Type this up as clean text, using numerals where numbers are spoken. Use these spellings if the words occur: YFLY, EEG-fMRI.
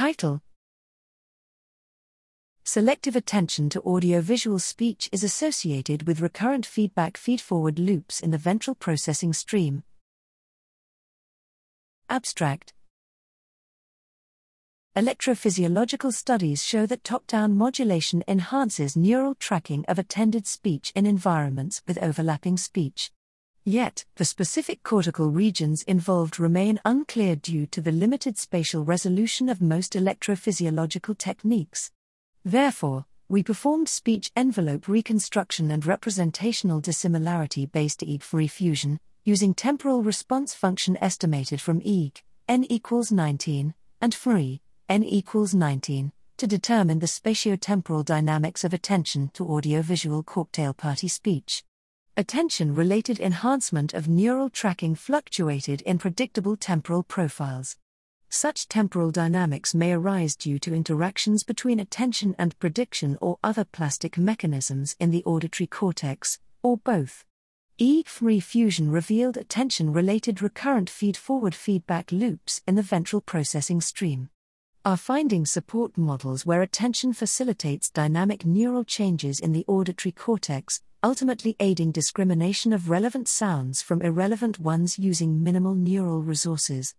Title: Selective attention to audiovisual speech is associated with recurrent feedback feedforward loops in the ventral processing stream. Abstract: Electrophysiological studies show that top-down modulation enhances neural tracking of attended speech in environments with overlapping speech. Yet, the specific cortical regions involved remain unclear due to the limited spatial resolution of most electrophysiological techniques. Therefore, we performed speech envelope reconstruction and representational dissimilarity-based EEG-fMRI fusion, using temporal response function estimated from EEG, n equals 19, and fMRI, n equals 19, to determine the spatiotemporal dynamics of attention to audiovisual cocktail party speech. Attention-related enhancement of neural tracking fluctuated in predictable temporal profiles. Such temporal dynamics may arise due to interactions between attention and prediction or other plastic mechanisms in the auditory cortex, or both. EEG-fMRI fusion revealed attention-related recurrent feedforward feedback loops in the ventral processing stream. Our findings support models where attention facilitates dynamic neural changes in the auditory cortex, ultimately aiding discrimination of relevant sounds from irrelevant ones using minimal neural resources.